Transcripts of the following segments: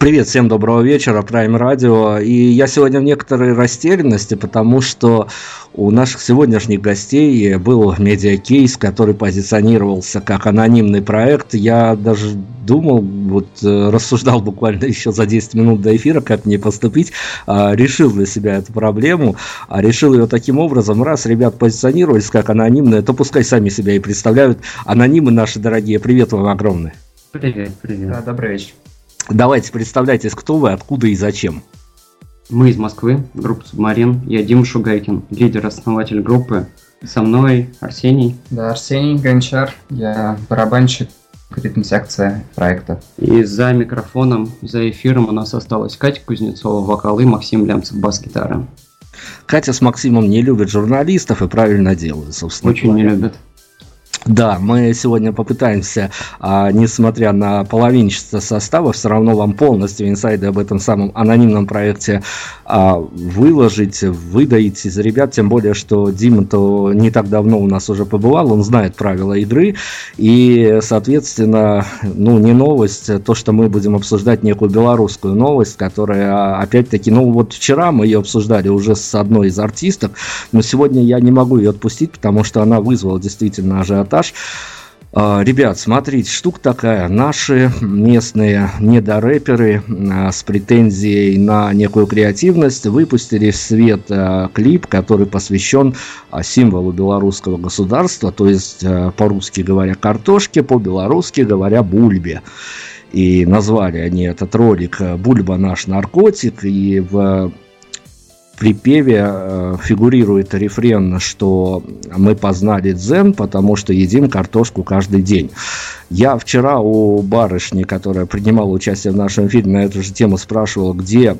Привет, всем доброго вечера, Prime Radio. И я сегодня в некоторой растерянности, потому что у наших сегодняшних гостей был медиакейс, который позиционировался как анонимный проект. Я даже думал, вот рассуждал буквально еще за 10 минут до эфира, как мне поступить, решил для себя эту проблему, решил ее таким образом: раз ребят позиционировались как анонимные, то пускай сами себя и представляют. Анонимы наши дорогие, привет вам огромное. Привет, привет. Да, добрый вечер. Давайте, представляйтесь, кто вы, откуда и зачем. Мы из Москвы, группа «Субмарин». Я Дима Шугайкин, лидер-основатель группы. Со мной Арсений. Да, Арсений Гончар. Я барабанщик, ритм-секция проекта. И за микрофоном, за эфиром у нас осталась Катя Кузнецова, вокалы, Максим Лямцев, бас-гитара. Катя с Максимом не любят журналистов и правильно делают, собственно. Очень не любят. Да, мы сегодня попытаемся, несмотря на половинчатость состава, все равно вам полностью инсайды об этом самом анонимном проекте выложить, выдать из ребят, тем более, что Дима-то не так давно у нас уже побывал, он знает правила игры, и, соответственно, ну, не новость, то, что мы будем обсуждать некую белорусскую новость, которая, опять-таки, ну, вот вчера мы ее обсуждали уже с одной из артисток, но сегодня я не могу ее отпустить, потому что она вызвала действительно ажиотаж. Ребят, смотрите, штука такая. Наши местные недорэперы с претензией на некую креативность выпустили в свет клип, который посвящен символу белорусского государства, то есть по-русски говоря картошке, по-белорусски говоря бульбе. И назвали они этот ролик «Бульба наш наркотик», и в припеве фигурирует рефрен, что мы познали дзен, потому что едим картошку каждый день. Я вчера у барышни, которая принимала участие в нашем фильме, на эту же тему спрашивал, где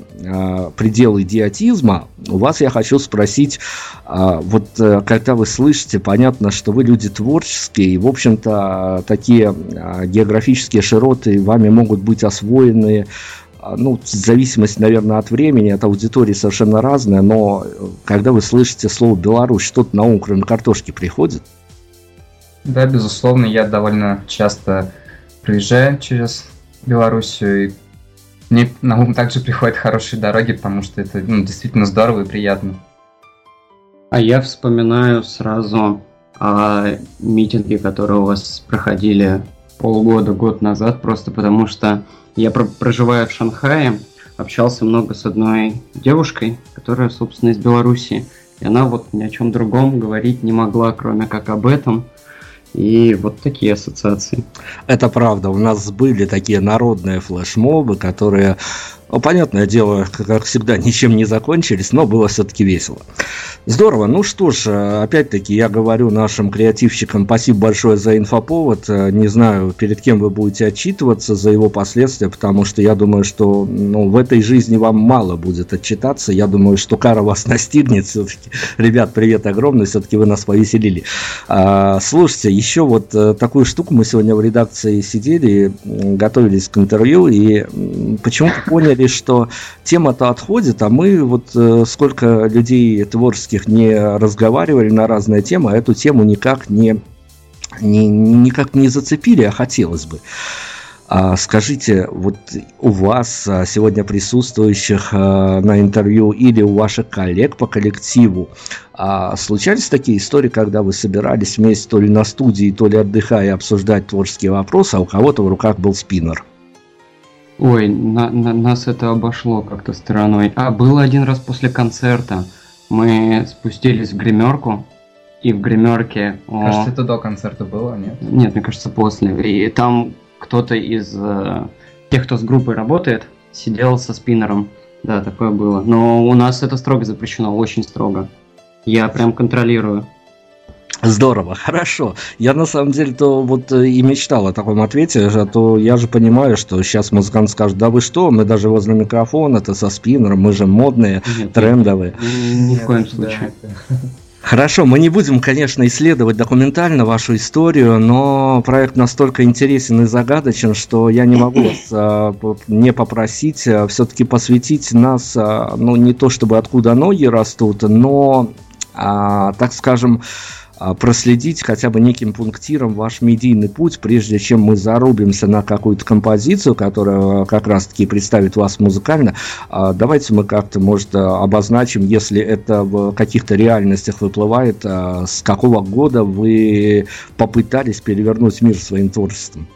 предел идиотизма. У вас я хочу спросить, вот когда вы слышите, понятно, что вы люди творческие, и, в общем-то, такие географические широты вами могут быть освоены. Ну, зависимость, наверное, от времени, от аудитории совершенно разная, но когда вы слышите слово «Беларусь», что-то на ум, кроме картошки, приходит? Да, безусловно, я довольно часто проезжаю через Белоруссию, и мне на ум также приходят хорошие дороги, потому что это действительно здорово и приятно. А я вспоминаю сразу о митинге, которые у вас проходили полгода, год назад, просто потому что я, проживая в Шанхае, общался много с одной девушкой, которая, собственно, из Беларуси. И она вот ни о чем другом говорить не могла, кроме как об этом. И вот такие ассоциации. Это правда. У нас были такие народные флешмобы, которые, ну, понятное дело, как всегда, ничем не закончились, но было все-таки весело. Здорово. Ну что ж, опять-таки, я говорю нашим креативщикам спасибо большое за инфоповод. Не знаю, перед кем вы будете отчитываться за его последствия, потому что я думаю, что в этой жизни вам мало будет отчитаться. Я думаю, что кара вас настигнет все-таки. Ребят, привет огромный, все-таки вы нас повеселили. Слушайте, еще вот такую штуку мы сегодня в редакции сидели, готовились к интервью, и почему-то поняли, что тема-то отходит, а мы вот сколько людей творческих не разговаривали на разные темы, а эту тему никак не зацепили, а хотелось бы. Скажите, вот у вас сегодня присутствующих на интервью или у ваших коллег по коллективу случались такие истории, когда вы собирались вместе то ли на студии, то ли отдыхая обсуждать творческие вопросы, а у кого-то в руках был спиннер? Ой, нас это обошло как-то стороной. Было один раз после концерта. Мы спустились в гримерку, и в гримерке... Кажется, это до концерта было, нет? Нет, мне кажется, после. И там кто-то из тех, кто с группой работает, сидел со спиннером. Да, такое было. Но у нас это строго запрещено, очень строго. Я прям контролирую. Здорово, хорошо. Я на самом деле-то вот и мечтал о таком ответе, а то я же понимаю, что сейчас музыкант скажет, да вы что, мы даже возле микрофона, это со спиннером, мы же модные, трендовые. Ни в коем случае. Хорошо, мы не будем, конечно, исследовать документально вашу историю, но проект настолько интересен и загадочен, что я не могу вас не попросить все-таки посвятить нас, ну не то чтобы откуда ноги растут, но, так скажем, проследить хотя бы неким пунктиром ваш медийный путь, прежде чем мы зарубимся на какую-то композицию, которая как раз-таки представит вас музыкально. Давайте мы как-то, может, обозначим, если это в каких-то реальностях выплывает, с какого года вы попытались перевернуть мир своим творчеством?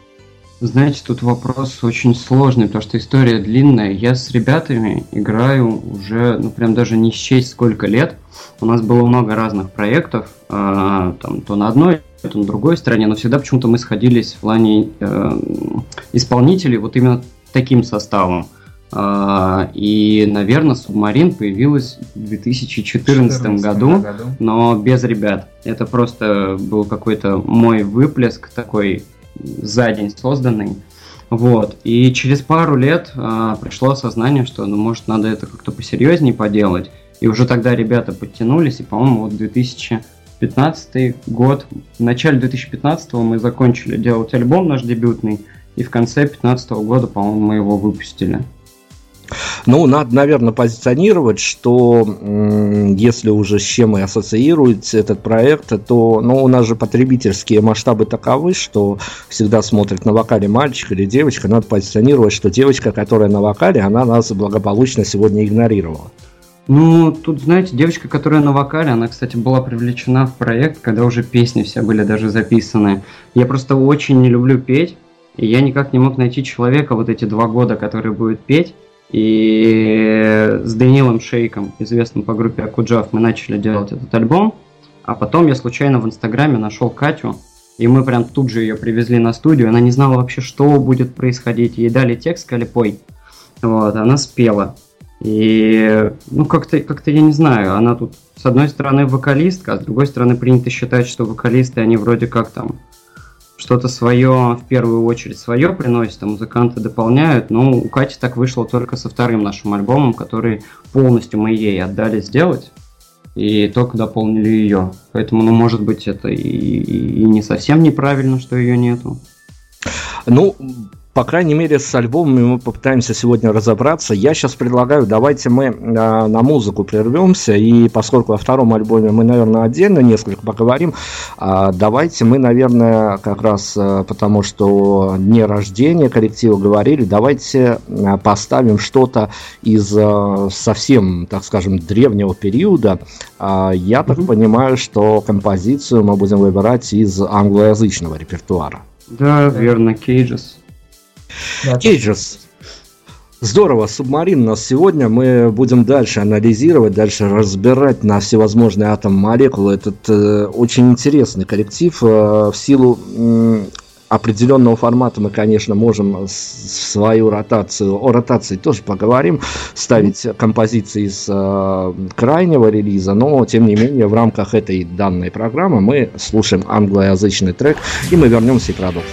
Знаете, тут вопрос очень сложный, потому что история длинная. Я с ребятами играю уже, прям даже не счесть сколько лет. У нас было много разных проектов, то на одной, то на другой стороне, но всегда почему-то мы сходились в плане исполнителей вот именно таким составом. И, наверное, «Субмарин» появилась в 2014 году, но без ребят. Это просто был какой-то мой выплеск такой... за день созданный, вот, и через пару лет пришло осознание, что, может, надо это как-то посерьезнее поделать, и уже тогда ребята подтянулись, и, по-моему, вот в 2015 2015 год, в начале 2015 мы закончили делать альбом наш дебютный, и в конце 2015 года, по-моему, мы его выпустили. Ну, надо, наверное, позиционировать, что если уже с чем и ассоциируется этот проект, то у нас же потребительские масштабы таковы, что всегда смотрят на вокале мальчик или девочка. Надо позиционировать, что девочка, которая на вокале, она нас благополучно сегодня игнорировала. Ну, тут, знаете, девочка, которая на вокале, она, кстати, была привлечена в проект, когда уже песни все были даже записаны. Я просто очень не люблю петь, и я никак не мог найти человека вот эти 2 года, который будет петь. И с Даниилом Шейком, известным по группе Акуджав, мы начали делать этот альбом. А потом я случайно в Инстаграме нашел Катю, и мы прям тут же ее привезли на студию. Она не знала вообще, что будет происходить. Ей дали текст, сказали «пой». Вот, она спела. И, как-то я не знаю, она тут, с одной стороны, вокалистка, а с другой стороны, принято считать, что вокалисты, они вроде как там что-то свое, в первую очередь свое приносят, а музыканты дополняют. Но у Кати так вышло только со вторым нашим альбомом, который полностью мы ей отдали сделать, и только дополнили ее. Поэтому, может быть, это и не совсем неправильно, что ее нету. По крайней мере, с альбомами мы попытаемся сегодня разобраться. Я сейчас предлагаю, давайте мы на музыку прервемся. И поскольку о втором альбоме мы, наверное, отдельно несколько поговорим, давайте мы, наверное, как раз потому что дни рождения коллектива говорили, давайте поставим что-то из совсем, так скажем, древнего периода. Я так понимаю, что композицию мы будем выбирать из англоязычного репертуара. Да, верно, Cage's. Cage's. Здорово, Субмарин у нас сегодня. Мы будем дальше анализировать, дальше разбирать на всевозможные атомы-молекулы этот очень интересный коллектив. В силу определенного формата мы, конечно, можем свою ротацию, о ротации тоже поговорим, ставить композиции из крайнего релиза, но, тем не менее, в рамках этой данной программы мы слушаем англоязычный трек, и мы вернемся и продолжим.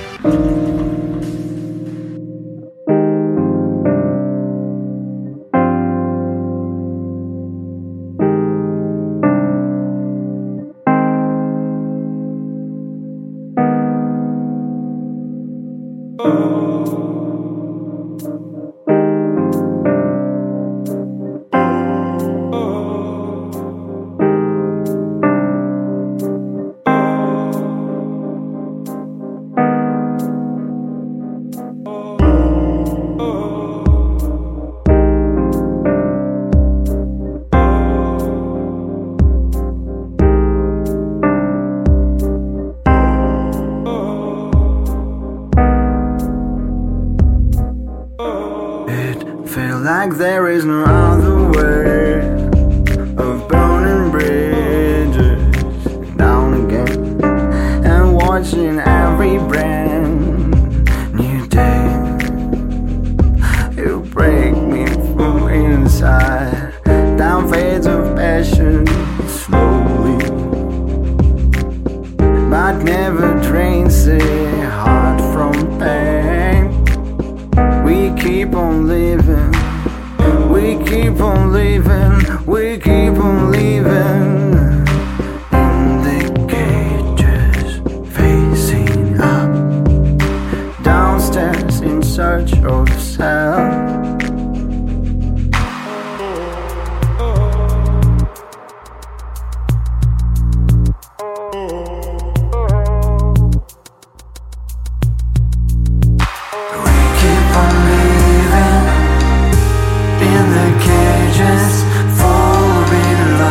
Cage's, full of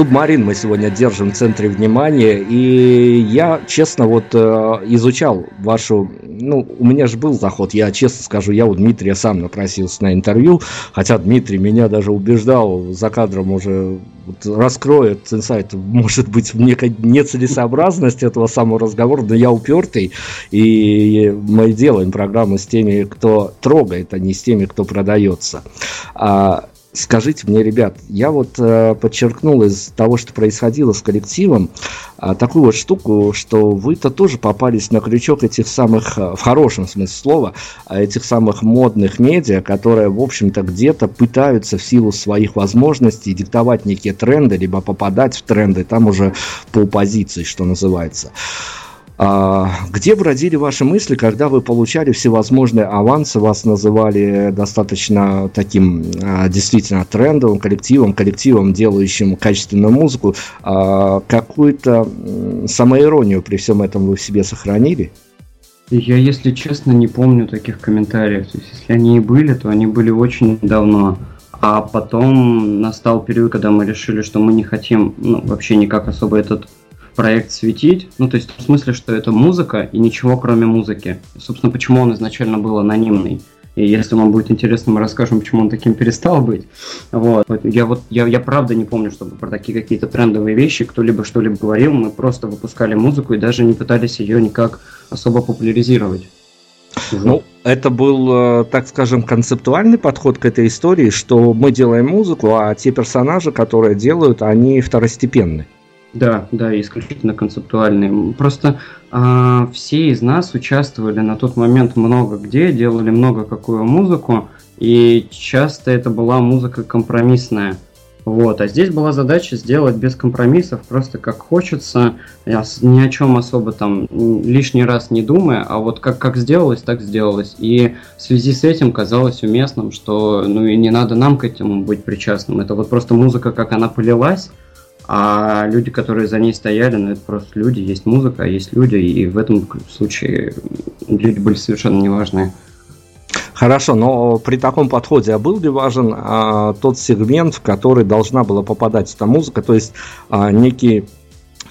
Субмарин мы сегодня держим в центре внимания, и я, честно, вот изучал вашу... Ну, у меня же был заход, я честно скажу, я у Дмитрия сам напросился на интервью, хотя Дмитрий меня даже убеждал, за кадром уже вот раскроет инсайт, может быть, в некой нецелесообразности этого самого разговора, но я упертый, и мы делаем программу с теми, кто трогает, а не с теми, кто продается. Скажите мне, ребят, я вот подчеркнул из того, что происходило с коллективом, такую вот штуку, что вы-то тоже попались на крючок этих самых, в хорошем смысле слова, этих самых модных медиа, которые, в общем-то, где-то пытаются в силу своих возможностей диктовать некие тренды, либо попадать в тренды, там уже по позиции, что называется. Где бродили ваши мысли, когда вы получали всевозможные авансы, вас называли достаточно таким действительно трендовым коллективом, делающим качественную музыку? Какую-то самоиронию при всем этом вы в себе сохранили? Я, если честно, не помню таких комментариев. То есть, если они и были, то они были очень давно. А потом настал период, когда мы решили, что мы не хотим вообще никак особо этот проект светить, то есть в смысле, что это музыка и ничего кроме музыки. Собственно, почему он изначально был анонимный. И если вам будет интересно, мы расскажем, почему он таким перестал быть. Я правда не помню, чтобы про такие какие-то трендовые вещи кто-либо что-либо говорил. Мы просто выпускали музыку и даже не пытались ее никак особо популяризировать. Ну, это был, так скажем, концептуальный подход к этой истории, что мы делаем музыку, а те персонажи, которые делают, они второстепенны. Да, исключительно концептуальные. Просто все из нас участвовали на тот момент много где, делали много какую музыку, и часто это была музыка компромиссная. А здесь была задача сделать без компромиссов, просто как хочется, ни о чем особо там лишний раз не думая, а вот как сделалось, так сделалось. И в связи с этим казалось уместным, что и не надо нам к этому быть причастным. Это вот просто музыка, как она полилась. А люди, которые за ней стояли, это просто люди, есть музыка, а есть люди, и в этом случае люди были совершенно неважны. Хорошо, но при таком подходе был ли важен тот сегмент, в который должна была попадать эта музыка, то есть некий,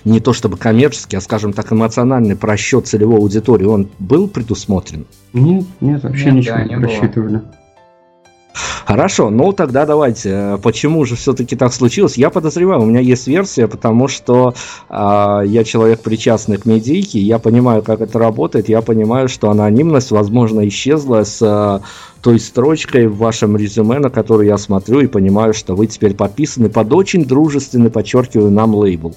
не то чтобы коммерческий, а, скажем так, эмоциональный просчет целевой аудитории, он был предусмотрен? Нет, вообще ничего не просчитывали. Было. Хорошо, тогда давайте, почему же все-таки так случилось? Я подозреваю, у меня есть версия, потому что я человек, причастный к медийке, я понимаю, как это работает, я понимаю, что анонимность, возможно, исчезла с той строчкой в вашем резюме, на которую я смотрю и понимаю, что вы теперь подписаны под очень дружественный, подчеркиваю, нам лейбл.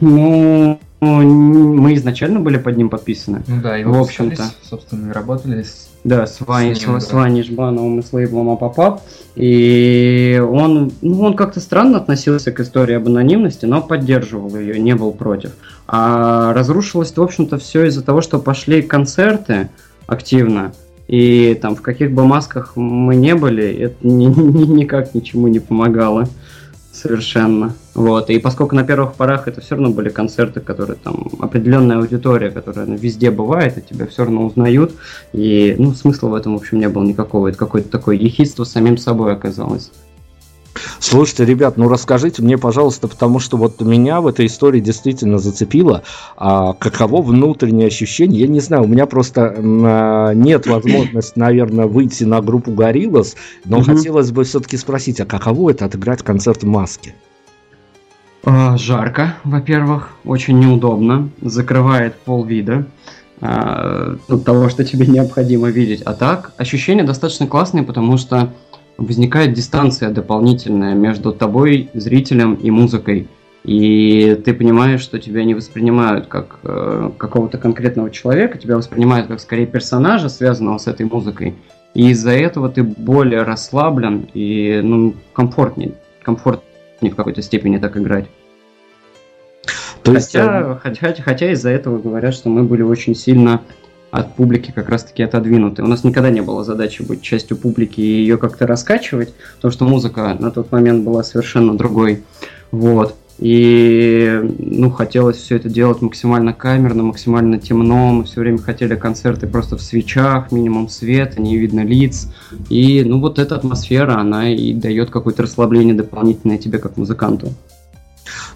Мы изначально были под ним подписаны. И в общем-то, собственно, работали с Ваней Жбановым и с лейблом Апапап. И он как-то странно относился к истории об анонимности, но поддерживал ее, не был против. А разрушилось, в общем-то, все из-за того, что пошли концерты активно. И там в каких бы масках мы не были, это никак ничему не помогало. Совершенно. И поскольку на первых порах это все равно были концерты, которые там определенная аудитория, которая везде бывает, и тебя все равно узнают, и смысла в этом, в общем, не было никакого. Это какое-то такое ехидство самим собой оказалось. Слушайте, ребят, расскажите мне, пожалуйста, потому что меня в этой истории действительно зацепило, каково внутреннее ощущение, я не знаю, у меня просто нет возможности, наверное, выйти на группу Gorillaz, но хотелось бы все-таки спросить, каково это отыграть концерт в маске? Жарко, во-первых, очень неудобно, закрывает полвида. От того, что тебе необходимо видеть. А так, ощущения достаточно классные, потому что возникает дистанция дополнительная между тобой, зрителем и музыкой. И ты понимаешь, что тебя не воспринимают как какого-то конкретного человека, тебя воспринимают как скорее персонажа, связанного с этой музыкой. И из-за этого ты более расслаблен и комфортнее в какой-то степени так играть. Хотя из-за этого говорят, что мы были очень сильно от публики как раз-таки отодвинуты. У нас никогда не было задачи быть частью публики и ее как-то раскачивать, потому что музыка на тот момент была совершенно другой. И хотелось все это делать максимально камерно, максимально темно. Мы все время хотели концерты просто в свечах, минимум света, не видно лиц. И эта атмосфера, она и дает какое-то расслабление дополнительное тебе как музыканту.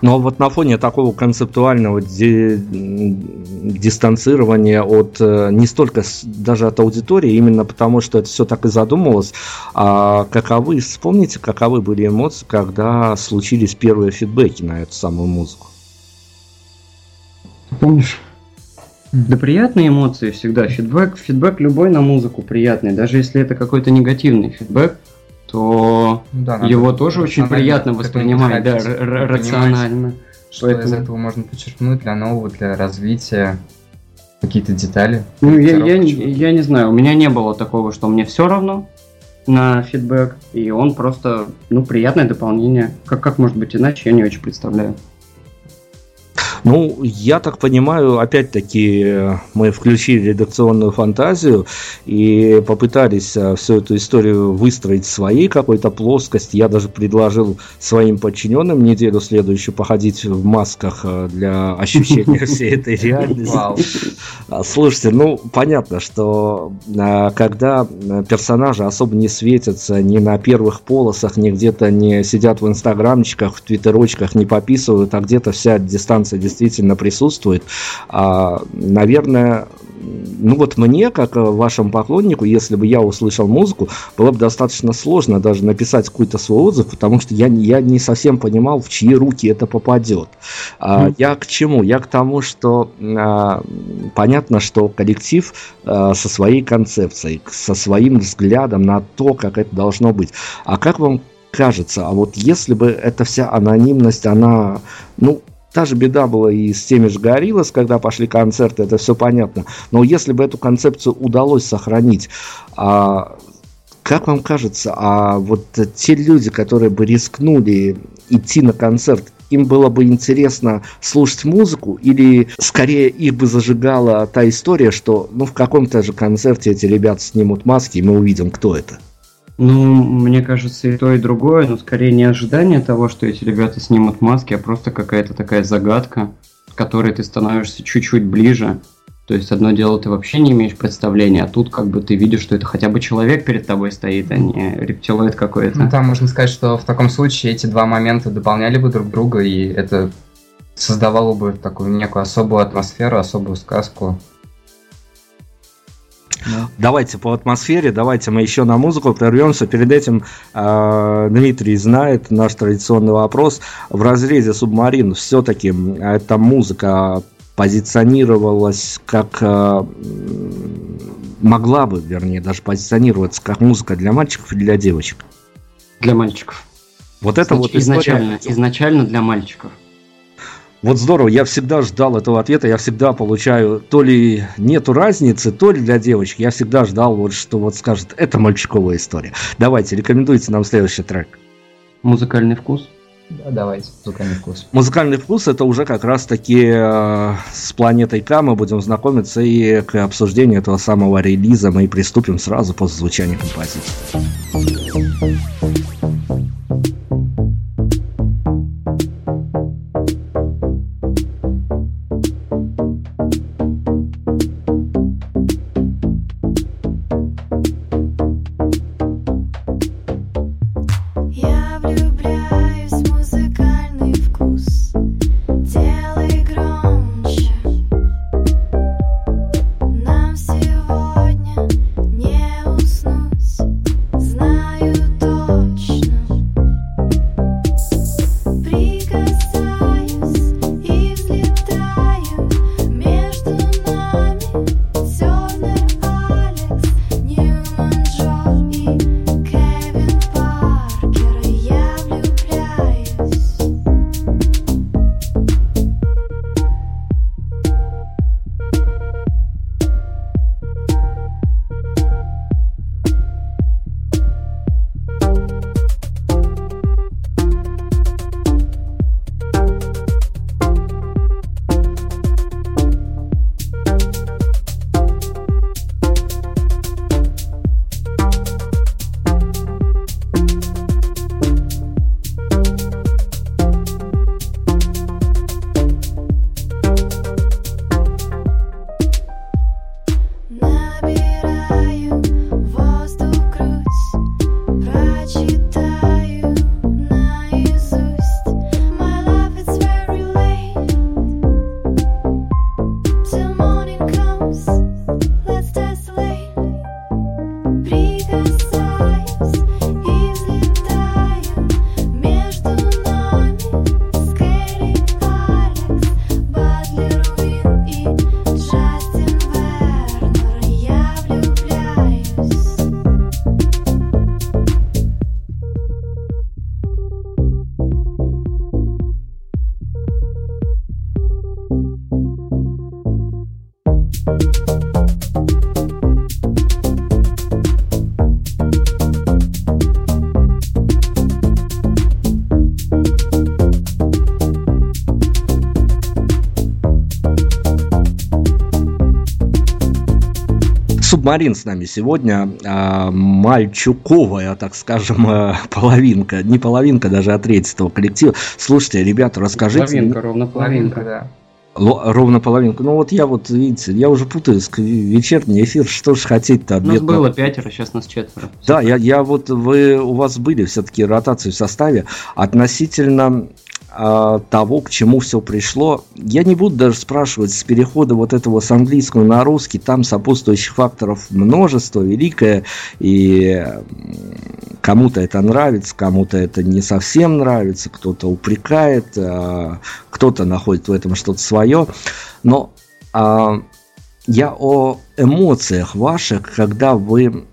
Но вот на фоне такого концептуального дистанцирования от не столько даже от аудитории, именно потому что это все так и задумывалось, а каковы, вспомните, каковы были эмоции, когда случились первые фидбэки на эту самую музыку? Помнишь? Да, приятные эмоции всегда. Фидбэк любой на музыку приятный. Даже если это какой-то негативный фидбэк, то да, его тоже очень приятно воспринимать, да, рационально. Что поэтому... из этого можно почерпнуть для нового, для развития, какие-то детали? Ну, я не знаю, у меня не было такого, что мне все равно на фидбэк, и он просто, ну, приятное дополнение. Как может быть иначе, я не очень представляю. Ну, я так понимаю, опять-таки мы включили редакционную фантазию и попытались всю эту историю выстроить в своей какой-то плоскости. Я даже предложил своим подчиненным неделю следующую походить в масках для ощущения всей этой реальности. Слушайте, ну, понятно, что когда персонажи особо не светятся ни на первых полосах, ни где-то не сидят в инстаграмчиках, в твиттерочках, не пописывают, а где-то вся дистанция действительно присутствует, наверное, ну вот мне, как вашему поклоннику, если бы я услышал музыку, было бы достаточно сложно даже написать какой-то свой отзыв, потому что я не совсем понимал, в чьи руки это попадет. Я к чему? Я к тому, что понятно, что коллектив со своей концепцией, со своим взглядом на то, как это должно быть. А как вам кажется, а вот если бы эта вся анонимность, она, ну, та же беда была и с теми же Gorillaz, когда пошли концерты, это все понятно. Но если бы эту концепцию удалось сохранить, как вам кажется, а вот те люди, которые бы рискнули идти на концерт, им было бы интересно слушать музыку, или скорее их бы зажигала та история, что, ну, в каком-то же концерте эти ребята снимут маски, и мы увидим, кто это? Ну, мне кажется, и то, и другое, но скорее не ожидание того, что эти ребята снимут маски, а просто какая-то такая загадка, к которой ты становишься чуть-чуть ближе. То есть одно дело, ты вообще не имеешь представления, а тут как бы ты видишь, что это хотя бы человек перед тобой стоит, а не рептилоид какой-то. Ну, там можно сказать, что в таком случае эти два момента дополняли бы друг друга, и это создавало бы такую некую особую атмосферу, особую сказку. Да. Давайте по атмосфере, давайте мы еще на музыку прервемся. Перед этим Дмитрий знает наш традиционный вопрос. В разрезе «Субмарин» все-таки эта музыка позиционировалась как... могла бы, вернее, даже позиционироваться как музыка для мальчиков и для девочек? Для мальчиков. Вот это вот изначально, история... изначально для мальчиков. Вот здорово, я всегда ждал этого ответа, я всегда получаю, то ли нету разницы, то ли для девочек, я всегда ждал, вот что вот скажет, это мальчиковая история. Давайте, рекомендуйте нам следующий трек. «Музыкальный вкус». Да, давайте, «Музыкальный вкус». «Музыкальный вкус» — это уже как раз-таки с планетой К мы будем знакомиться, и к обсуждению этого самого релиза мы приступим сразу после звучания композиции. Знаю то. Субмарин с нами сегодня, мальчуковая, так скажем, половинка, не половинка даже, а треть этого коллектива. Слушайте, ребята, расскажите... Ровно половинка, да. Ровно половинку. Ну вот я вот, видите, я уже путаюсь, вечерний эфир, что же хотеть-то. Обед, нас было 5, сейчас нас 4. Да, я вот, вы, у вас были все-таки ротации в составе относительно того, к чему все пришло. Я не буду даже спрашивать с перехода вот этого с английского на русский, там сопутствующих факторов множество, великое, и кому-то это нравится, кому-то это не совсем нравится, кто-то упрекает, кто-то находит в этом что-то свое. Но я о эмоциях ваших, когда вы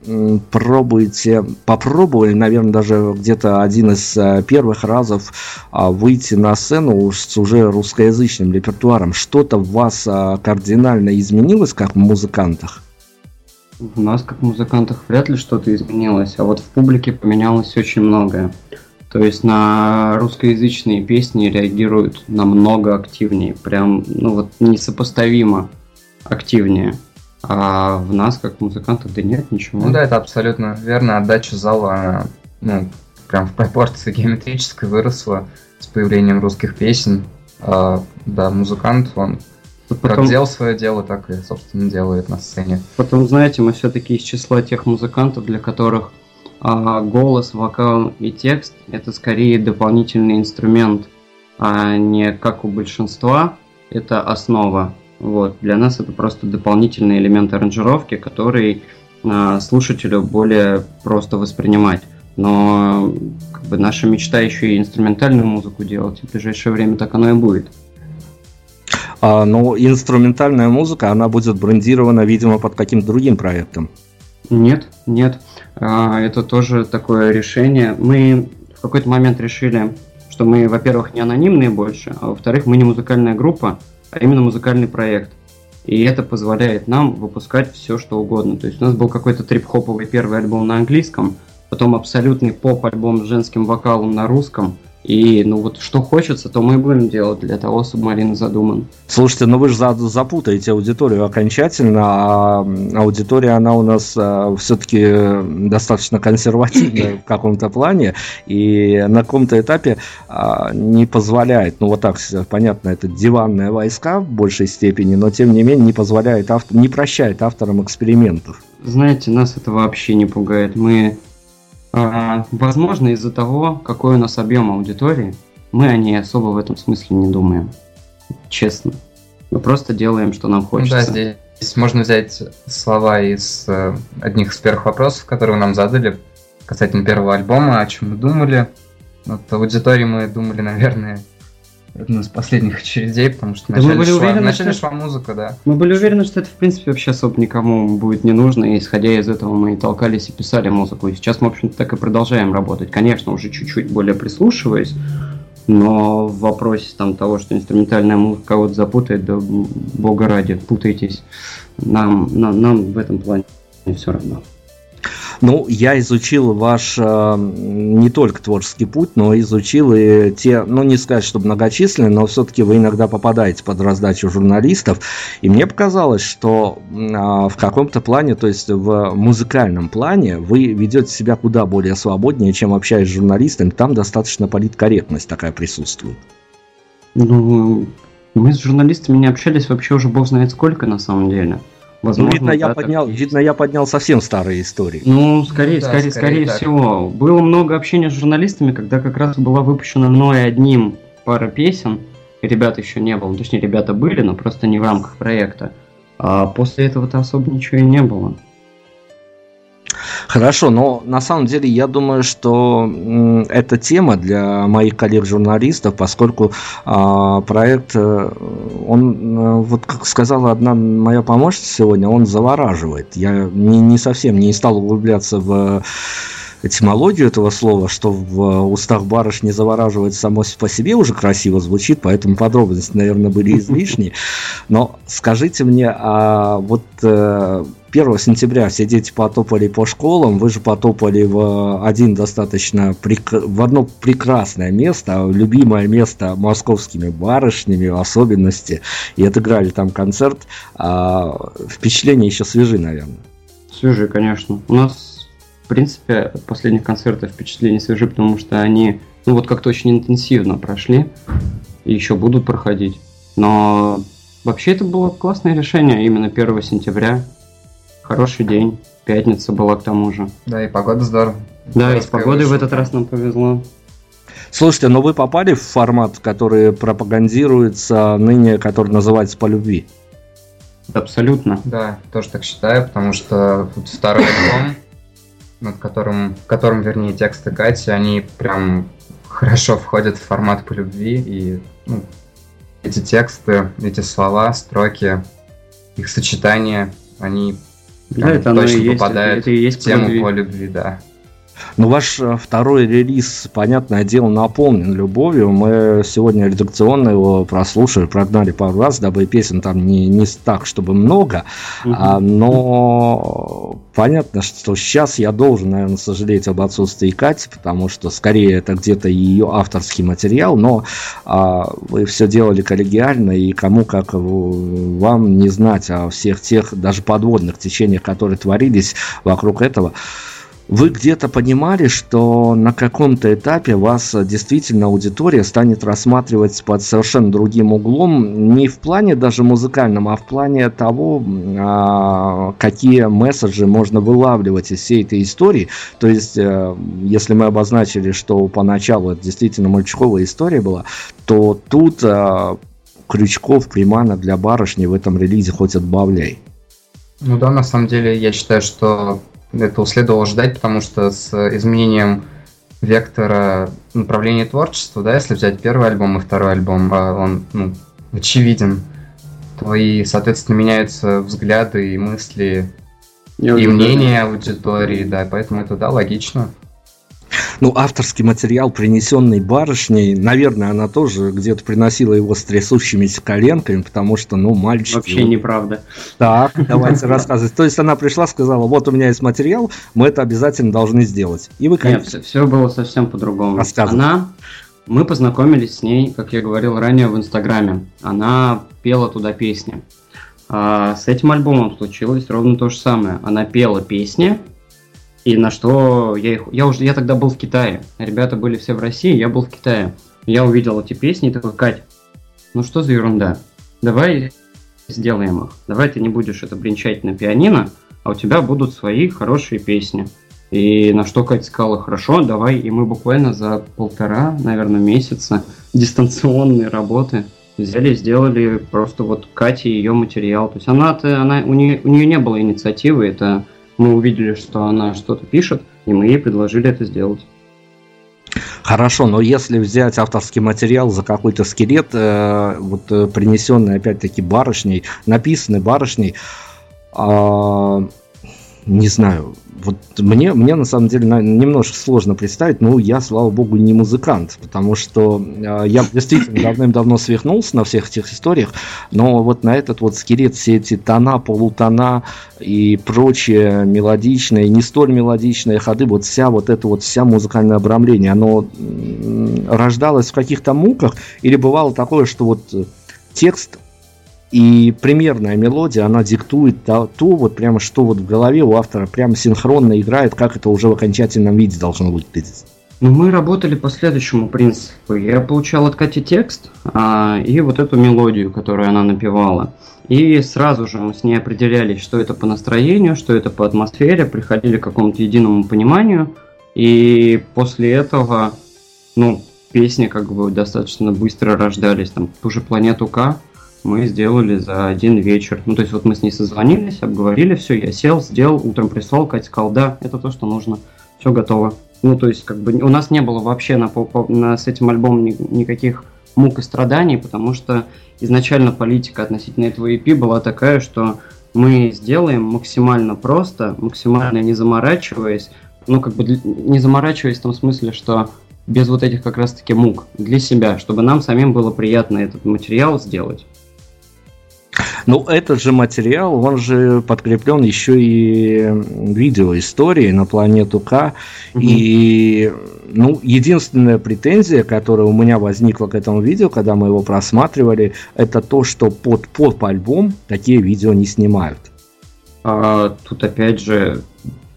попробовали, наверное, даже где-то один из первых разов выйти на сцену с уже русскоязычным репертуаром. Что-то в вас кардинально изменилось, как в музыкантах? У нас, как в музыкантах, вряд ли что-то изменилось, а вот в публике поменялось очень многое. То есть на русскоязычные песни реагируют намного активнее, прям, ну вот, несопоставимо активнее. А в нас, как музыкантов, да нет ничего. Ну да, это абсолютно верно. Отдача зала, ну, прям в пропорции геометрической выросла с появлением русских песен. Да, музыкант, он потом... как делал свое дело, так и, собственно, делает на сцене. Потом, знаете, мы все-таки из числа тех музыкантов, для которых голос, вокал и текст – это скорее дополнительный инструмент, а не, как у большинства, это основа. Вот. Для нас это просто дополнительный элемент аранжировки, который слушателю более просто воспринимать. Но как бы наша мечта еще и инструментальную музыку делать, и в ближайшее время так оно и будет. Но инструментальная музыка, она будет брендирована, видимо, под каким-то другим проектом? Нет. Это тоже такое решение. Мы в какой-то момент решили, что мы, во-первых, не анонимные больше, а во-вторых, мы не музыкальная группа, а именно музыкальный проект. И это позволяет нам выпускать все, что угодно. То есть у нас был какой-то трип-хоповый первый альбом на английском, потом абсолютный поп-альбом с женским вокалом на русском. И ну вот что хочется, то мы и будем делать. Для того Субмарин задуман. Слушайте, ну вы же запутаете аудиторию окончательно, а аудитория, она у нас все-таки достаточно консервативная в каком-то плане, и на каком-то этапе не позволяет, ну вот так, понятно, это диванные войска в большей степени, но тем не менее не позволяет, не прощает авторам экспериментов. Знаете, нас это вообще не пугает, мы... Возможно, из-за того, какой у нас объем аудитории, мы о ней особо в этом смысле не думаем. Честно. Мы просто делаем, что нам хочется. Ну да, здесь можно взять слова из одних из первых вопросов, которые нам задали касательно первого альбома, о чем мы думали. Вот аудитории мы думали, наверное, одну из последних очередей, потому что вначале шла музыка, да. Мы были уверены, что это, в принципе, вообще особо никому будет не нужно, и исходя из этого мы и толкались, и писали музыку. И сейчас мы, в общем-то, так и продолжаем работать. Конечно, уже чуть-чуть более прислушиваясь, но в вопросе там того, что инструментальная музыка кого-то запутает, да бога ради, путайтесь. Нам в этом плане не все равно. Ну, я изучил ваш не только творческий путь, но изучил и те, ну, не сказать, что многочисленные, но все-таки вы иногда попадаете под раздачу журналистов. И мне показалось, что в каком-то плане, то есть в музыкальном плане, вы ведете себя куда более свободнее, чем общаясь с журналистами. Там достаточно политкорректность такая присутствует. Ну, мы с журналистами не общались вообще уже бог знает сколько, на самом деле. Возможно, видно, да, я поднял совсем старые истории. Ну, скорее всего. Было много общения с журналистами, когда как раз была выпущена мной одним пара песен. Ребят еще не было. Точнее, ребята были, но просто не в рамках проекта. А после этого-то особо ничего и не было. Хорошо, но на самом деле я думаю, что это тема для моих коллег-журналистов, поскольку проект, он, вот как сказала одна моя помощница сегодня, он завораживает. Я не совсем не стал углубляться в этимологию этого слова, что в устах барышни завораживает само по себе уже красиво звучит, поэтому подробности, наверное, были излишни. Но скажите мне, вот... 1 сентября все дети потопали по школам, вы же потопали в одно прекрасное место, любимое место московскими барышнями в особенности, и отыграли там концерт. Впечатления еще свежи, наверное. свежие, конечно. У нас, в принципе, от последних концертов впечатления свежие, потому что они, ну вот как-то очень интенсивно прошли и еще будут проходить. Но вообще это было классное решение, именно 1 сентября. Хороший день, пятница была к тому же. Да, и погода здорово. Да, и с погодой в этот раз нам повезло. Слушайте, но вы попали в формат, который пропагандируется ныне, который называется «По любви»? Абсолютно. Да, тоже так считаю, потому что вот второй альбом, над которым, вернее, тексты Кати, они прям хорошо входят в формат «По любви», и ну, эти тексты, эти слова, строки, их сочетания, они прям да, точно попадают в тему «По любви», да. Но ваш второй релиз, понятное дело, наполнен любовью. Мы сегодня редакционно его прослушали, прогнали пару раз, дабы песен там не так, чтобы много. Но понятно, что сейчас я должен, наверное, сожалеть об отсутствии Кати, потому что скорее это где-то ее авторский материал. Но вы все делали коллегиально, и кому как вам не знать о всех тех даже подводных течениях, которые творились вокруг этого. Вы где-то понимали, что на каком-то этапе вас действительно аудитория станет рассматривать под совершенно другим углом, не в плане даже музыкальном, а в плане того, какие месседжи можно вылавливать из всей этой истории. То есть, если мы обозначили, что поначалу это действительно мальчиковая история была, то тут крючков, приманок для барышни в этом релизе хоть отбавляй. Ну да, на самом деле, я считаю, что этого следовало ждать, потому что с изменением вектора направления творчества, да, если взять первый альбом и второй альбом, он очевиден, то и, соответственно, меняются взгляды и мысли, и мнения аудитории, да, поэтому это, да, логично. Ну, авторский материал, принесенный барышней, наверное, она тоже где-то приносила его с трясущимися коленками, потому что, ну, мальчики... Вообще неправда. Так, давайте рассказывать. То есть она пришла, сказала, вот у меня есть материал, мы это обязательно должны сделать. И вы, конечно... Нет, все было совсем по-другому. Рассказывай. Мы познакомились с ней, как я говорил ранее, в Инстаграме. Она пела туда песни. С этим альбомом случилось ровно то же самое. Она пела песни... И на что я тогда был в Китае. Ребята были все в России, я был в Китае. Я увидел эти песни и такой: Кать, ну что за ерунда? Давай сделаем их. Давай ты не будешь это бренчать на пианино, а у тебя будут свои хорошие песни. И на что Катя сказала: хорошо, давай. И мы буквально за 1,5, наверное, месяца дистанционной работы взяли и сделали просто вот Кате ее материал. То есть у нее не было инициативы, это... Мы увидели, что она что-то пишет, и мы ей предложили это сделать. Хорошо, но если взять авторский материал за какой-то скелет, вот принесенный опять-таки барышней, написанный барышней, не знаю, вот мне на самом деле немножко сложно представить, но я, слава богу, не музыкант, потому что я действительно давным-давно свихнулся на всех этих историях, но вот на этот вот скелет, все эти тона, полутона и прочие мелодичные, не столь мелодичные ходы, вот вся вот это вот вся музыкальное обрамление, оно рождалось в каких-то муках, или бывало такое, что вот текст и примерная мелодия, она диктует то вот прямо, что вот в голове у автора прямо синхронно играет, как это уже в окончательном виде должно выглядеть. Ну, мы работали по следующему принципу. Я получал от Кати текст и вот эту мелодию, которую она напевала. И сразу же мы с ней определялись, что это по настроению, что это по атмосфере, приходили к какому-то единому пониманию. И после этого, песни как бы достаточно быстро рождались. Там ту же «Планету К» мы сделали за один вечер. Ну, то есть, вот мы с ней созвонились, обговорили все, я сел, сделал, утром прислал, Катя сказала: да, это то, что нужно, все готово. Ну, то есть, как бы у нас не было вообще с этим альбомом никаких мук и страданий, потому что изначально политика относительно этого EP была такая, что мы сделаем максимально просто, максимально не заморачиваясь, не заморачиваясь в том смысле, что без вот этих как раз-таки мук для себя, чтобы нам самим было приятно этот материал сделать. Ну, этот же материал, он же подкреплен еще и видеоисторией на «Планету К». Mm-hmm. И, единственная претензия, которая у меня возникла к этому видео, когда мы его просматривали, это то, что под поп-альбом такие видео не снимают. А тут опять же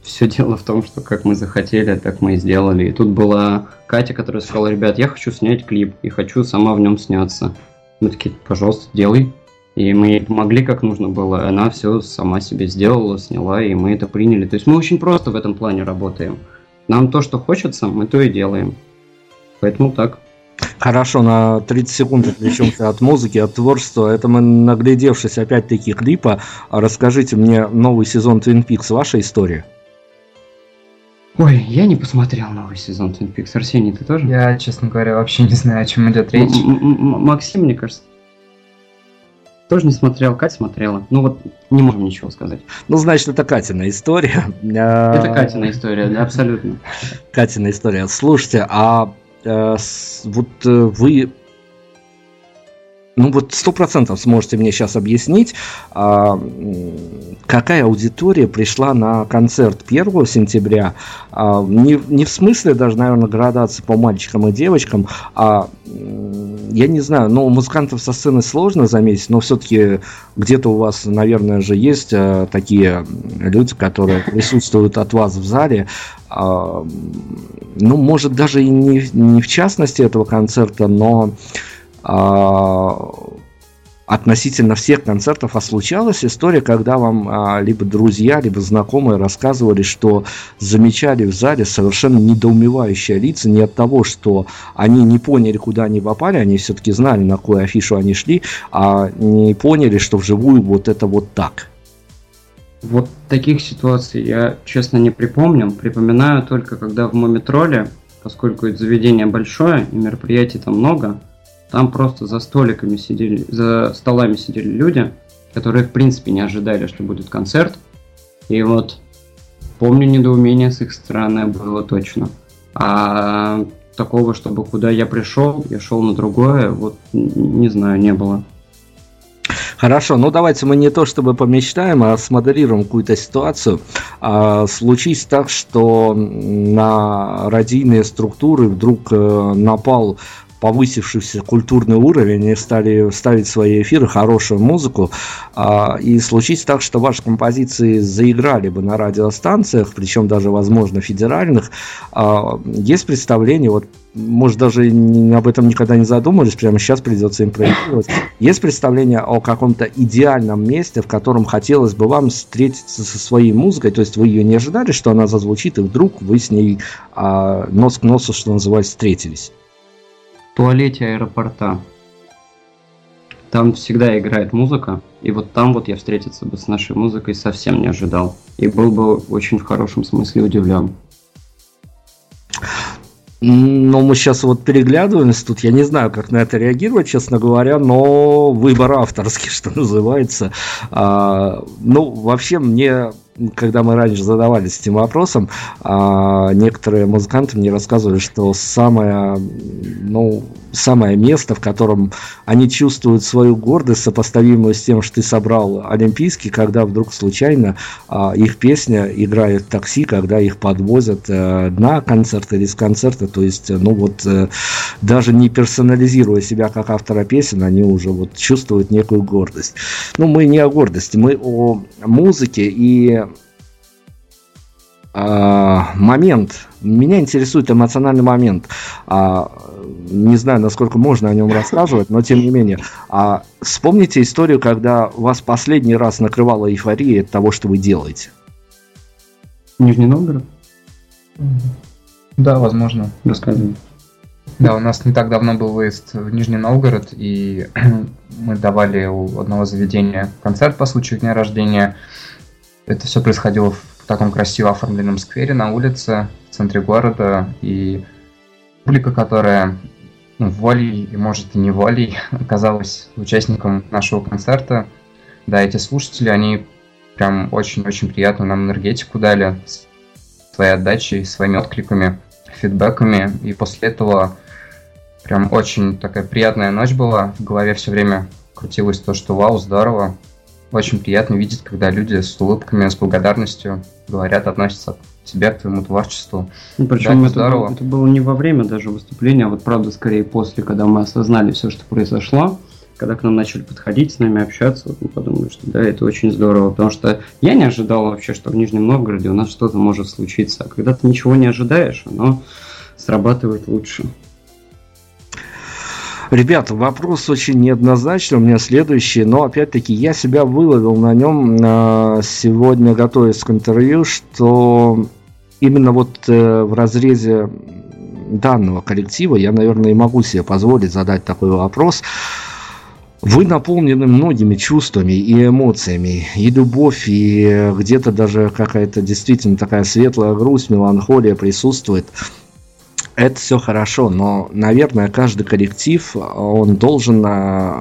все дело в том, что как мы захотели, так мы и сделали. И тут была Катя, которая сказала: ребят, я хочу снять клип и хочу сама в нем сняться. Мы такие: пожалуйста, делай. И мы ей помогли как нужно было. Она все сама себе сделала, сняла, и мы это приняли. То есть мы очень просто в этом плане работаем. Нам то, что хочется, мы то и делаем. Поэтому так. Хорошо, на 30 секунд отвлечемся от музыки, от творчества. Это мы, наглядевшись опять-таки клипа. Расскажите мне, новый сезон Twin Peaks — ваша история? Ой, я не посмотрел новый сезон Twin Peaks. Арсений, ты тоже? Я, честно говоря, вообще не знаю, о чем идет речь. Максим, мне кажется, тоже не смотрел, Катя смотрела. Ну вот, не можем ничего сказать. Ну, значит, это Катина история. Это Катина история, да, абсолютно. Катина история. Слушайте, а вот вы, ну вот 100% сможете мне сейчас объяснить, какая аудитория пришла на концерт 1 сентября. Не в смысле даже, наверное, градации по мальчикам и девочкам, а я не знаю, но музыкантов со сцены сложно заметить, но все-таки где-то у вас, наверное, же есть такие люди, которые присутствуют от вас в зале. Ну, может, даже и не в частности этого концерта, но относительно всех концертов, а случалась история, когда вам либо друзья, либо знакомые рассказывали, что замечали в зале совершенно недоумевающие лица не от того, что они не поняли, куда они попали, они все-таки знали, на какую афишу они шли, а не поняли, что вживую вот это вот так. Вот таких ситуаций я, честно, не припомню. Припоминаю только, когда в Мумитроле, поскольку это заведение большое и мероприятий там много, там просто за столами сидели люди, которые в принципе не ожидали, что будет концерт. И вот помню, недоумение с их стороны было точно. А такого, чтобы куда я шел на другое, вот не знаю, не было. Хорошо, ну давайте мы не то чтобы помечтаем, а смоделируем какую-то ситуацию. Случись так, что на радийные структуры вдруг напал повысившийся культурный уровень, и стали ставить в свои эфиры хорошую музыку, и случится так, что ваши композиции заиграли бы на радиостанциях, причем даже, возможно, федеральных. Есть представление, вот, может, даже об этом никогда не задумывались, прямо сейчас придется импровизировать. Есть представление о каком-то идеальном месте, в котором хотелось бы вам встретиться со своей музыкой, то есть вы ее не ожидали, что она зазвучит, и вдруг вы с ней нос к носу, что называется, встретились? В туалете аэропорта. Там всегда играет музыка, и вот там вот я встретиться бы с нашей музыкой совсем не ожидал. И был бы очень в хорошем смысле удивлен. Но мы сейчас вот переглядываемся тут, я не знаю, как на это реагировать, честно говоря, но выбор авторский, что называется. Ну, вообще мне... Когда мы раньше задавались этим вопросом, некоторые музыканты мне рассказывали, что самое место, в котором они чувствуют свою гордость, сопоставимую с тем, что ты собрал Олимпийский, когда вдруг случайно их песня играет в такси, когда их подвозят на концерт или с концерта, то есть, ну вот, даже не персонализируя себя как автора песен, они уже вот чувствуют некую гордость. Ну, мы не о гордости, мы о музыке и момент. Меня интересует эмоциональный момент. Не знаю, насколько можно о нем рассказывать, но тем не менее. Вспомните историю, когда вас последний раз накрывала эйфория от того, что вы делаете. Нижний Новгород? Да, возможно. Рассказывай. Да, у нас не так давно был выезд в Нижний Новгород, и мы давали у одного заведения концерт по случаю дня рождения. Это все происходило в таком красиво оформленном сквере на улице, в центре города, и публика, которая волей, и может и не волей, оказалась участником нашего концерта. Да, эти слушатели, они прям очень-очень приятную нам энергетику дали, своей отдачей, своими откликами, фидбэками, и после этого прям очень такая приятная ночь была, в голове все время крутилось то, что вау, здорово. Очень приятно видеть, когда люди с улыбками, с благодарностью говорят, относятся к тебе, к твоему творчеству. Причем да, это было не во время даже выступления, а вот правда скорее после, когда мы осознали все, что произошло. когда к нам начали подходить, с нами общаться, вот мы подумали, что да, это очень здорово, потому что я не ожидал вообще, что в Нижнем Новгороде у нас что-то может случиться, а когда ты ничего не ожидаешь, оно срабатывает лучше. Ребята, вопрос очень неоднозначный, у меня следующий, но опять-таки я себя выловил на нем сегодня, готовясь к интервью, что именно вот в разрезе данного коллектива я, наверное, и могу себе позволить задать такой вопрос. Вы наполнены многими чувствами и эмоциями, и любовь, и где-то даже какая-то действительно такая светлая грусть, меланхолия присутствует. Это все хорошо, но, наверное, каждый коллектив, он должен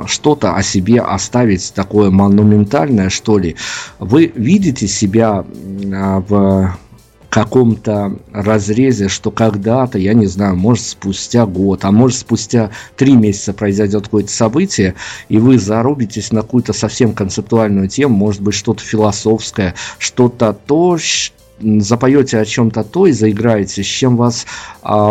что-то о себе оставить такое монументальное, что ли. Вы видите себя в каком-то разрезе, что когда-то, я не знаю, может спустя год, а может спустя 3 месяца произойдет какое-то событие, и вы зарубитесь на какую-то совсем концептуальную тему, может быть, что-то философское, что-то то, запоете о чем-то то и заиграете, с чем вас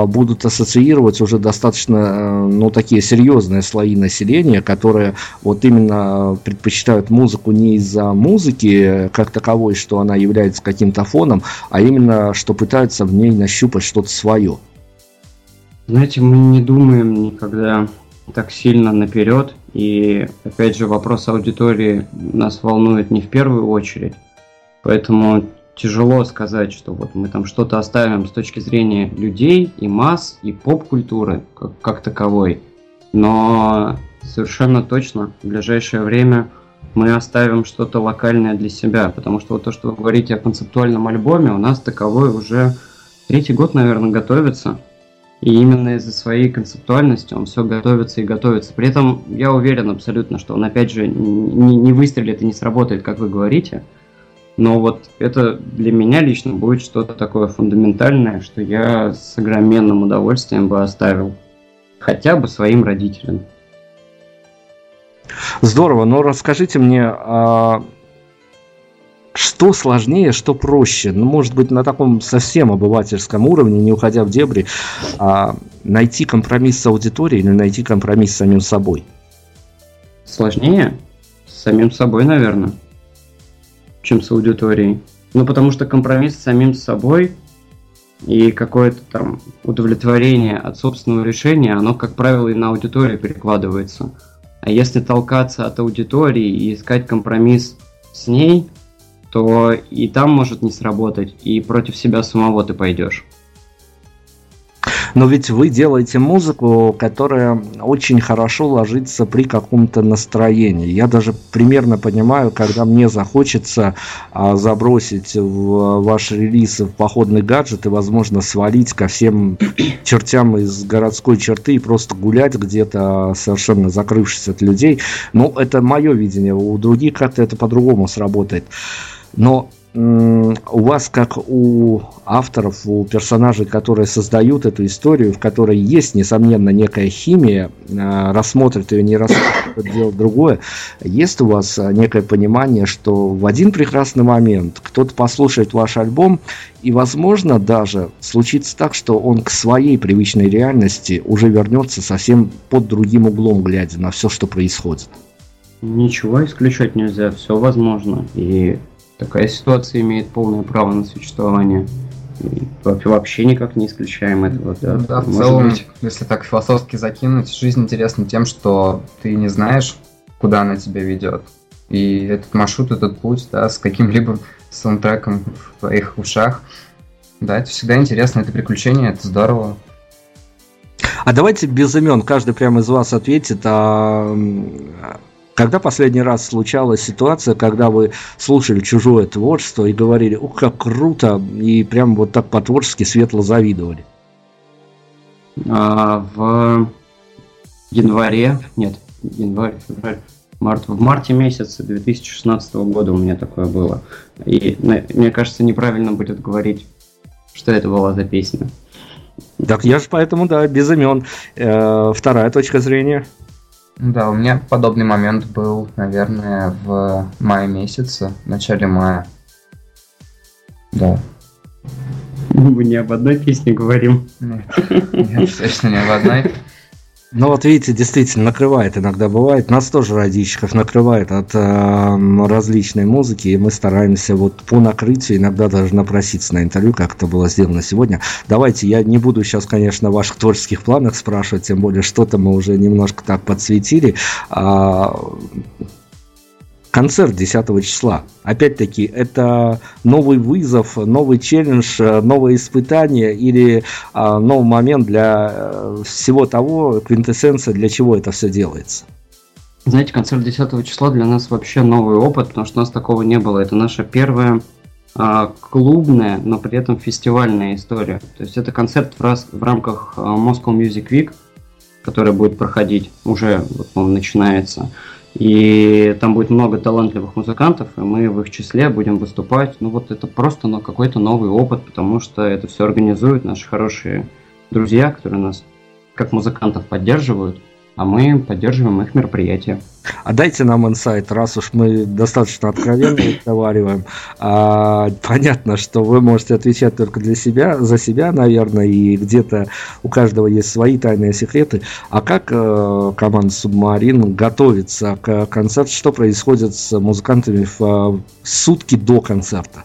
будут ассоциировать уже достаточно, ну, такие серьезные слои населения, которые вот именно предпочитают музыку не из-за музыки как таковой, что она является каким-то фоном, а именно, что пытаются в ней нащупать что-то свое. Знаете, мы не думаем никогда так сильно наперед, и, опять же, вопрос аудитории нас волнует не в первую очередь, поэтому тяжело сказать, что вот мы там что-то оставим с точки зрения людей и масс, и поп-культуры как таковой. Но совершенно точно в ближайшее время мы оставим что-то локальное для себя, потому что вот то, что вы говорите о концептуальном альбоме, у нас таковой уже 3-й год, наверное, готовится. И именно из-за своей концептуальности он все готовится и готовится. При этом я уверен абсолютно, что он, опять же, не выстрелит и не сработает, как вы говорите. Но вот это для меня лично будет что-то такое фундаментальное, что я с огромным удовольствием бы оставил. Хотя бы своим родителям. Здорово, но расскажите мне, что сложнее, что проще? Ну, может быть, на таком совсем обывательском уровне, не уходя в дебри, найти компромисс с аудиторией или найти компромисс с самим собой? Сложнее? С самим собой, наверное, чем с аудиторией. Ну, потому что компромисс с самим собой и какое-то там удовлетворение от собственного решения, оно, как правило, и на аудиторию перекладывается. А если толкаться от аудитории и искать компромисс с ней, то и там может не сработать, и против себя самого ты пойдешь. Но ведь вы делаете музыку, которая очень хорошо ложится при каком-то настроении. Я даже примерно понимаю, когда мне захочется забросить в ваш релиз в походный гаджет и, возможно, свалить ко всем чертям из городской черты и просто гулять где-то, совершенно закрывшись от людей. Ну, это мое видение. У других как-то это по-другому сработает. Но у вас, как у авторов, у персонажей, которые создают эту историю, в которой есть, несомненно, некая химия, рассмотрят ее, не рассмотрят, делают другое, есть у вас некое понимание, что в один прекрасный момент кто-то послушает ваш альбом, и, возможно, даже случится так, что он к своей привычной реальности уже вернется совсем под другим углом, глядя на все, что происходит? Ничего исключать нельзя, все возможно, и такая ситуация имеет полное право на существование. И вообще никак не исключаем этого. Да, да, в целом, если так философски закинуть, жизнь интересна тем, что ты не знаешь, куда она тебя ведет. И этот маршрут, этот путь, да, с каким-либо саундтреком в твоих ушах, да, это всегда интересно, это приключение, это здорово. А давайте без имен, каждый прямо из вас ответит, когда последний раз случалась ситуация, когда вы слушали чужое творчество и говорили: «Ух, как круто!» и прям вот так по-творчески светло завидовали? В январе, нет, январь, февраль, март, в марте месяце 2016 года у меня такое было. И мне кажется, неправильно будет говорить, что это была за песня. Так я же поэтому, да, без имен. Вторая точка зрения. Да, у меня подобный момент был, наверное, в мае месяце, в начале мая. Да. Мы не об одной песне говорим. Нет, точно не об одной. Ну вот видите, действительно, накрывает иногда, бывает. Нас тоже, радищиков, накрывает от различной музыки, и мы стараемся вот по накрытию иногда даже напроситься на интервью, как это было сделано сегодня. Давайте, я не буду сейчас, конечно, о ваших творческих планах спрашивать, тем более что-то мы уже немножко так подсветили. Концерт 10 числа. Опять-таки, это новый вызов, новый челлендж, новое испытание или новый момент для всего того, квинтэссенция, для чего это все делается? Знаете, концерт 10 числа для нас вообще новый опыт, потому что у нас такого не было. Это наша первая клубная, но при этом фестивальная история. То есть это концерт в рамках Moscow Music Week, который будет проходить, уже вот он начинается. И там будет много талантливых музыкантов, и мы в их числе будем выступать. Ну вот это просто какой-то новый опыт, потому что это все организуют наши хорошие друзья, которые нас как музыкантов поддерживают, а мы поддерживаем их мероприятия. А дайте нам инсайт, раз уж мы достаточно откровенно разговариваем. Понятно, что вы можете отвечать только для себя, за себя, наверное, и где-то у каждого есть свои тайные секреты. А как команда «Субмарин» готовится к концерту? Что происходит с музыкантами в сутки до концерта?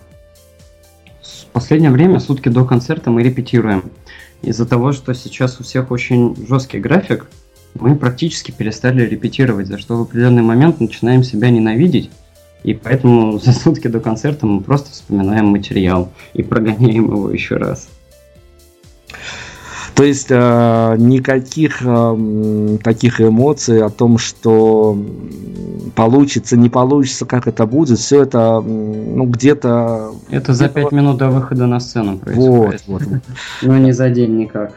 В последнее время сутки до концерта мы репетируем. Из-за того, что сейчас у всех очень жесткий график, мы практически перестали репетировать, за что в определенный момент начинаем себя ненавидеть, и поэтому за сутки до концерта мы просто вспоминаем материал и прогоняем его еще раз. То есть никаких таких эмоций о том, что получится, не получится, как это будет, все это где-то... Это за 5 минут до выхода на сцену происходит. Вот. Но не за день никак.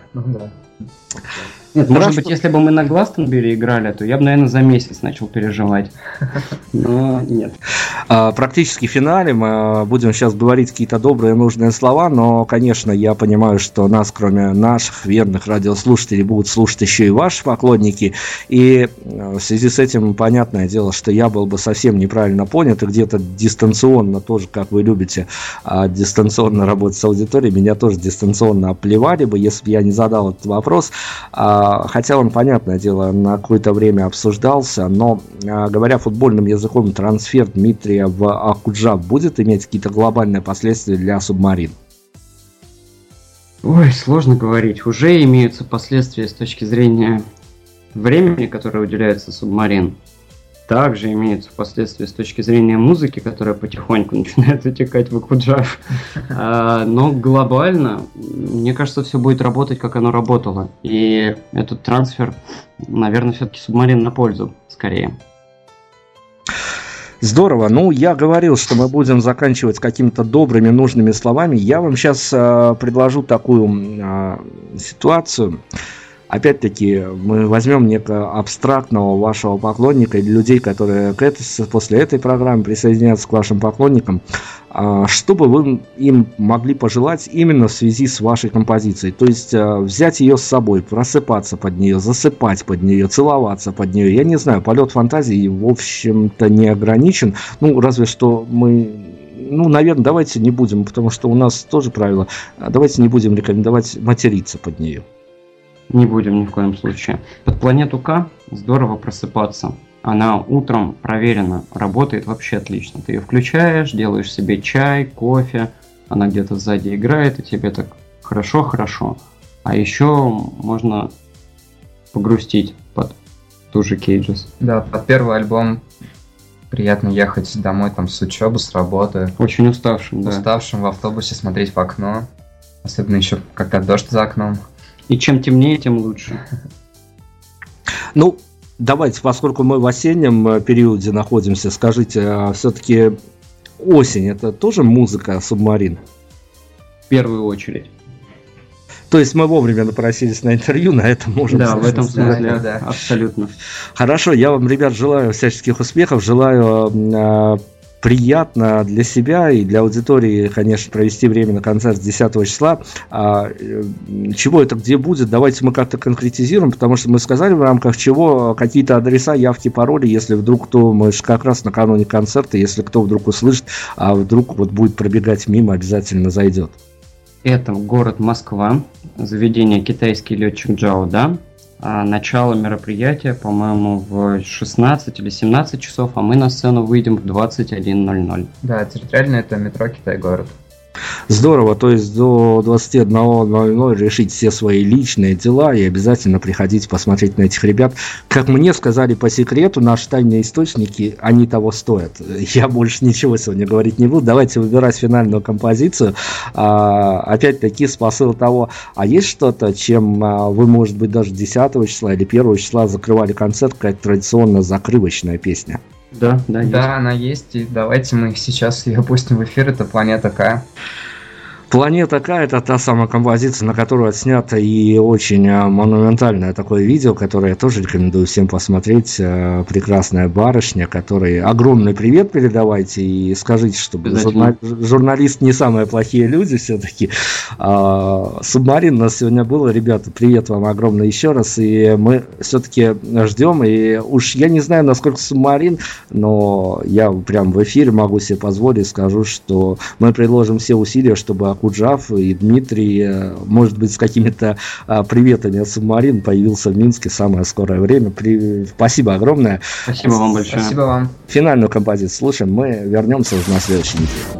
Нет, может быть, если бы мы на Гластонбери играли, то я бы, наверное, за месяц начал переживать. Но нет. Практически в финале мы будем сейчас говорить какие-то добрые, нужные слова, но, конечно, я понимаю, что нас, кроме наших верных радиослушателей, будут слушать еще и ваши поклонники, и в связи с этим понятное дело, что я был бы совсем неправильно понят, и где-то дистанционно тоже, как вы любите, дистанционно работать с аудиторией, меня тоже дистанционно оплевали бы, если бы я не задал этот вопрос. Хотя он, понятное дело, на какое-то время обсуждался, но, говоря футбольным языком, трансфер Дмитрия в Акуджав будет иметь какие-то глобальные последствия для «Субмарин»? Ой, сложно говорить. Уже имеются последствия с точки зрения времени, которое уделяется «Субмарин». Также имеются последствия с точки зрения музыки, которая потихоньку начинает утекать в Акуджав. Но глобально, мне кажется, все будет работать, как оно работало. И этот трансфер, наверное, все-таки «Субмарин» на пользу, скорее. Здорово. Ну, я говорил, что мы будем заканчивать какими-то добрыми, нужными словами. Я вам сейчас предложу такую ситуацию. Опять-таки, мы возьмем некого абстрактного вашего поклонника или людей, которые после этой программы присоединятся к вашим поклонникам. Что бы вы им могли пожелать именно в связи с вашей композицией? То есть взять ее с собой, просыпаться под нее, засыпать под нее, целоваться под нее. Я не знаю, полет фантазии, в общем-то, не ограничен. Ну, разве что мы... Ну, наверное, давайте не будем, потому что у нас тоже правило. Давайте не будем рекомендовать материться под нее. Не будем ни в коем случае. Под планету К здорово просыпаться. Она утром проверена, работает вообще отлично. Ты ее включаешь, делаешь себе чай, кофе, она где-то сзади играет, и тебе так хорошо-хорошо. А еще можно погрустить под ту же Cage's. Да, под первый альбом приятно ехать домой там с учебы, с работы. Очень уставшим, да. Уставшим в автобусе смотреть в окно. Особенно еще когда дождь за окном. И чем темнее, тем лучше. Ну, давайте, поскольку мы в осеннем периоде находимся, скажите, а все-таки осень – это тоже музыка «Субмарин»? В первую очередь. То есть мы вовремя напросились на интервью, на этом можем... Да, в этом смысле, да, абсолютно. Хорошо, я вам, ребят, желаю всяческих успехов, желаю... приятно для себя и для аудитории, конечно, провести время на концерт 10 числа. Чего это, где будет, давайте мы как-то конкретизируем, потому что мы сказали в рамках чего какие-то адреса, явки, пароли, если вдруг кто, мы же как раз накануне концерта, если кто вдруг услышит, а вдруг вот будет пробегать мимо, обязательно зайдет. Это город Москва, заведение «Китайский летчик Джао», да? начало мероприятия, по-моему, в 16 или 17 часов, а мы на сцену выйдем в 21:00. Да, территориально это метро Китай-город. Здорово, то есть до 21:00 решить все свои личные дела и обязательно приходите посмотреть на этих ребят. Как мне сказали по секрету, наши тайные источники, они того стоят. Я больше ничего сегодня говорить не буду. Давайте выбирать финальную композицию. Опять-таки с посыл того, а есть что-то, чем вы, может быть, даже 10 числа или 1 числа закрывали концерт, какая-то традиционно закрывочная песня? Да, есть. Да, она есть, и давайте мы сейчас ее пустим в эфир, это «Планета К». «Планета К» — это та самая композиция, на которую отснято и очень монументальное такое видео, которое я тоже рекомендую всем посмотреть. Прекрасная барышня, которой огромный привет передавайте и скажите, чтобы журналист не самые плохие люди все-таки. «Субмарин» у нас сегодня было. Ребята, привет вам огромное еще раз. И мы все-таки ждем. И уж я не знаю, насколько «Субмарин», но я прям в эфире могу себе позволить, скажу, что мы предложим все усилия, чтобы Акуджав и Дмитрий, может быть, с какими-то приветами от «Субмарин» появился в Минске в самое скорое время. Спасибо огромное. Спасибо вам большое. Спасибо вам. Финальную композицию слушаем. Мы вернемся уже на следующей неделе.